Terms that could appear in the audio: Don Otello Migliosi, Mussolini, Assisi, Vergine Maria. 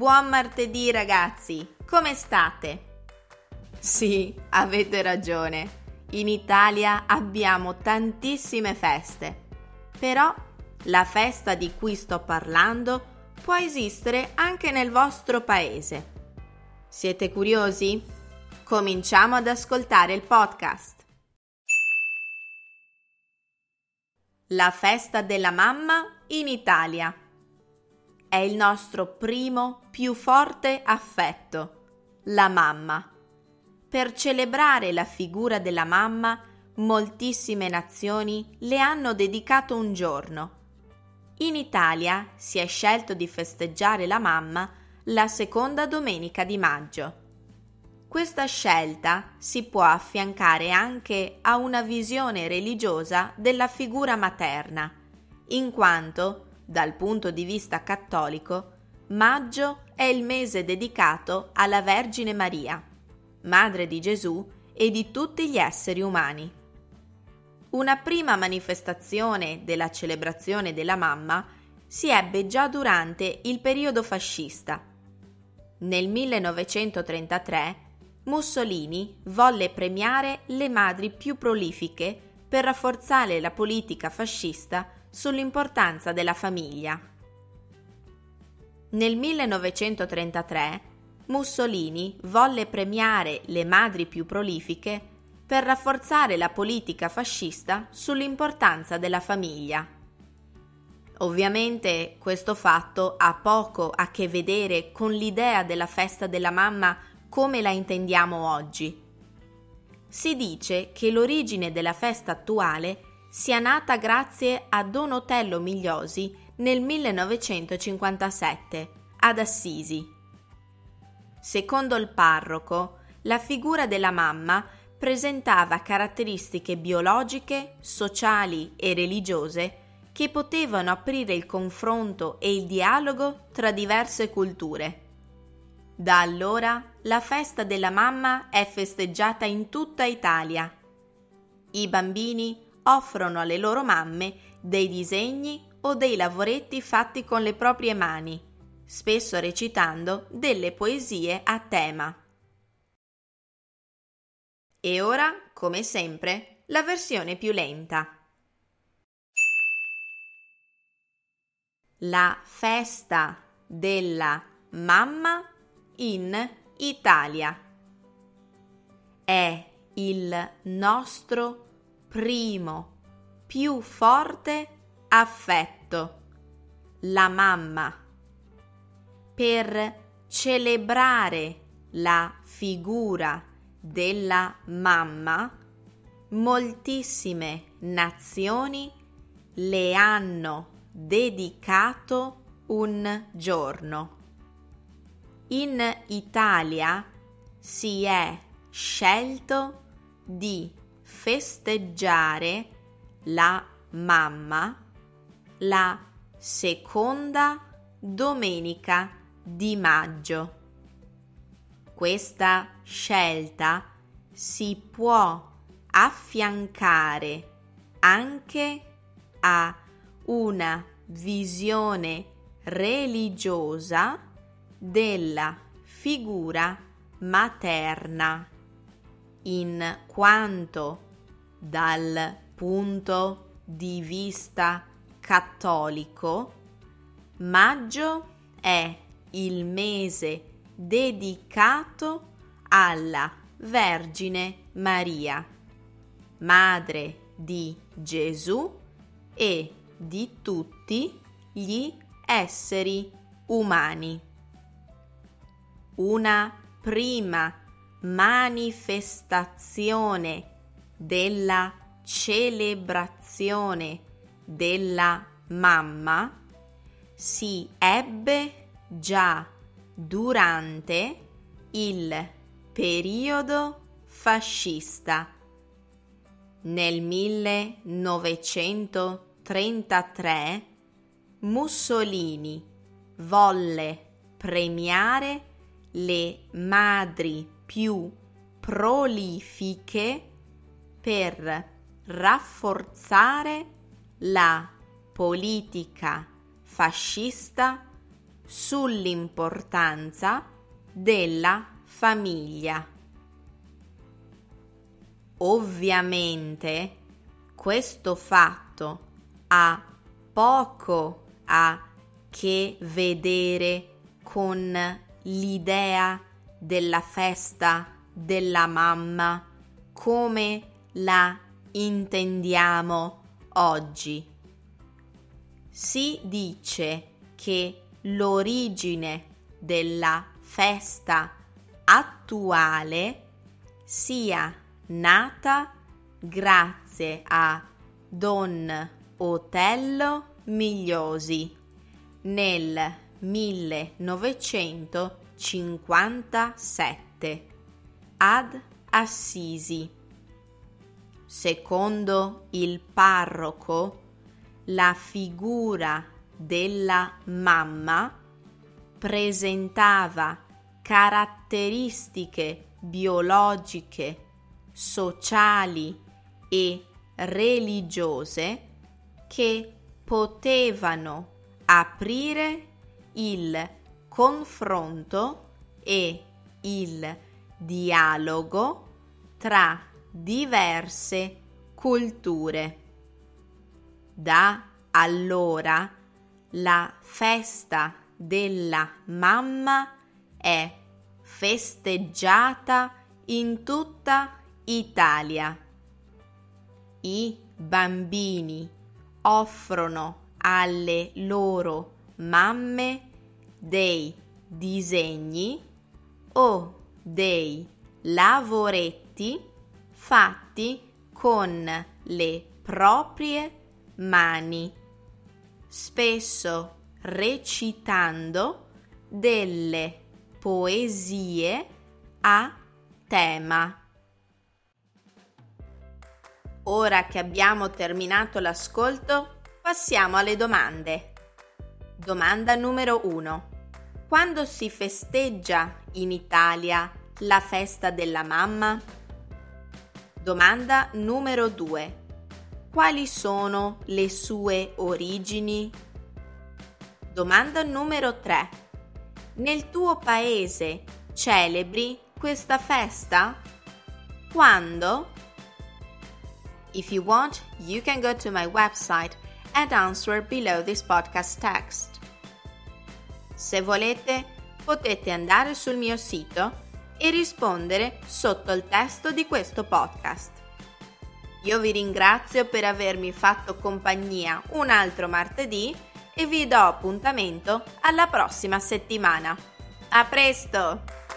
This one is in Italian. Buon martedì ragazzi, come state? Sì, avete ragione. In Italia abbiamo tantissime feste, però la festa di cui sto parlando può esistere anche nel vostro paese. Siete curiosi? Cominciamo ad ascoltare il podcast. La festa della mamma in Italia. È il nostro primo più forte affetto, la mamma. Per celebrare la figura della mamma, moltissime nazioni le hanno dedicato un giorno. In Italia si è scelto di festeggiare la mamma la seconda domenica di maggio. Questa scelta si può affiancare anche a una visione religiosa della figura materna, in quanto, dal punto di vista cattolico, maggio è il mese dedicato alla Vergine Maria, madre di Gesù e di tutti gli esseri umani. Una prima manifestazione della celebrazione della mamma si ebbe già durante il periodo fascista. Nel 1933 Mussolini volle premiare le madri più prolifiche per rafforzare la politica fascista sull'importanza della famiglia. Nel 1933 Mussolini volle premiare le madri più prolifiche per rafforzare la politica fascista sull'importanza della famiglia. Ovviamente questo fatto ha poco a che vedere con l'idea della festa della mamma come la intendiamo oggi. Si dice che l'origine della festa attuale sia nata grazie a Don Otello Migliosi nel 1957 ad Assisi. Secondo il parroco, la figura della mamma presentava caratteristiche biologiche, sociali e religiose che potevano aprire il confronto e il dialogo tra diverse culture. Da allora la festa della mamma è festeggiata in tutta Italia. I bambini offrono alle loro mamme dei disegni o dei lavoretti fatti con le proprie mani, spesso recitando delle poesie a tema. E ora, come sempre, la versione più lenta. La festa della mamma in Italia è il nostro primo più forte affetto, la mamma. Per celebrare la figura della mamma, moltissime nazioni le hanno dedicato un giorno. In Italia si è scelto di festeggiare la mamma la seconda domenica di maggio. Questa scelta si può affiancare anche a una visione religiosa della figura materna, in quanto dal punto di vista cattolico maggio è il mese dedicato alla Vergine Maria, madre di Gesù e di tutti gli esseri umani. Una prima manifestazione della celebrazione della mamma si ebbe già durante il periodo fascista. Nel 1933 Mussolini volle premiare le madri più prolifiche per rafforzare la politica fascista sull'importanza della famiglia. Ovviamente questo fatto ha poco a che vedere con l'idea della festa della mamma come la intendiamo oggi. Si dice che l'origine della festa attuale sia nata grazie a Don Otello Migliosi nel 1957 ad Assisi. Secondo il parroco, la figura della mamma presentava caratteristiche biologiche, sociali e religiose che potevano aprire il confronto e il dialogo tra diverse culture. Da allora la festa della mamma è festeggiata in tutta Italia. I bambini offrono alle loro mamme dei disegni o dei lavoretti fatti con le proprie mani, spesso recitando delle poesie a tema. Ora che abbiamo terminato l'ascolto, passiamo alle domande. Domanda numero 1. Quando si festeggia in Italia la festa della mamma? Domanda numero 2. Quali sono le sue origini? Domanda numero 3. Nel tuo paese celebri questa festa? Quando? If you want, you can go to my website and answer below this podcast text. Se volete, potete andare sul mio sito e rispondere sotto il testo di questo podcast. Io vi ringrazio per avermi fatto compagnia un altro martedì e vi do appuntamento alla prossima settimana. A presto!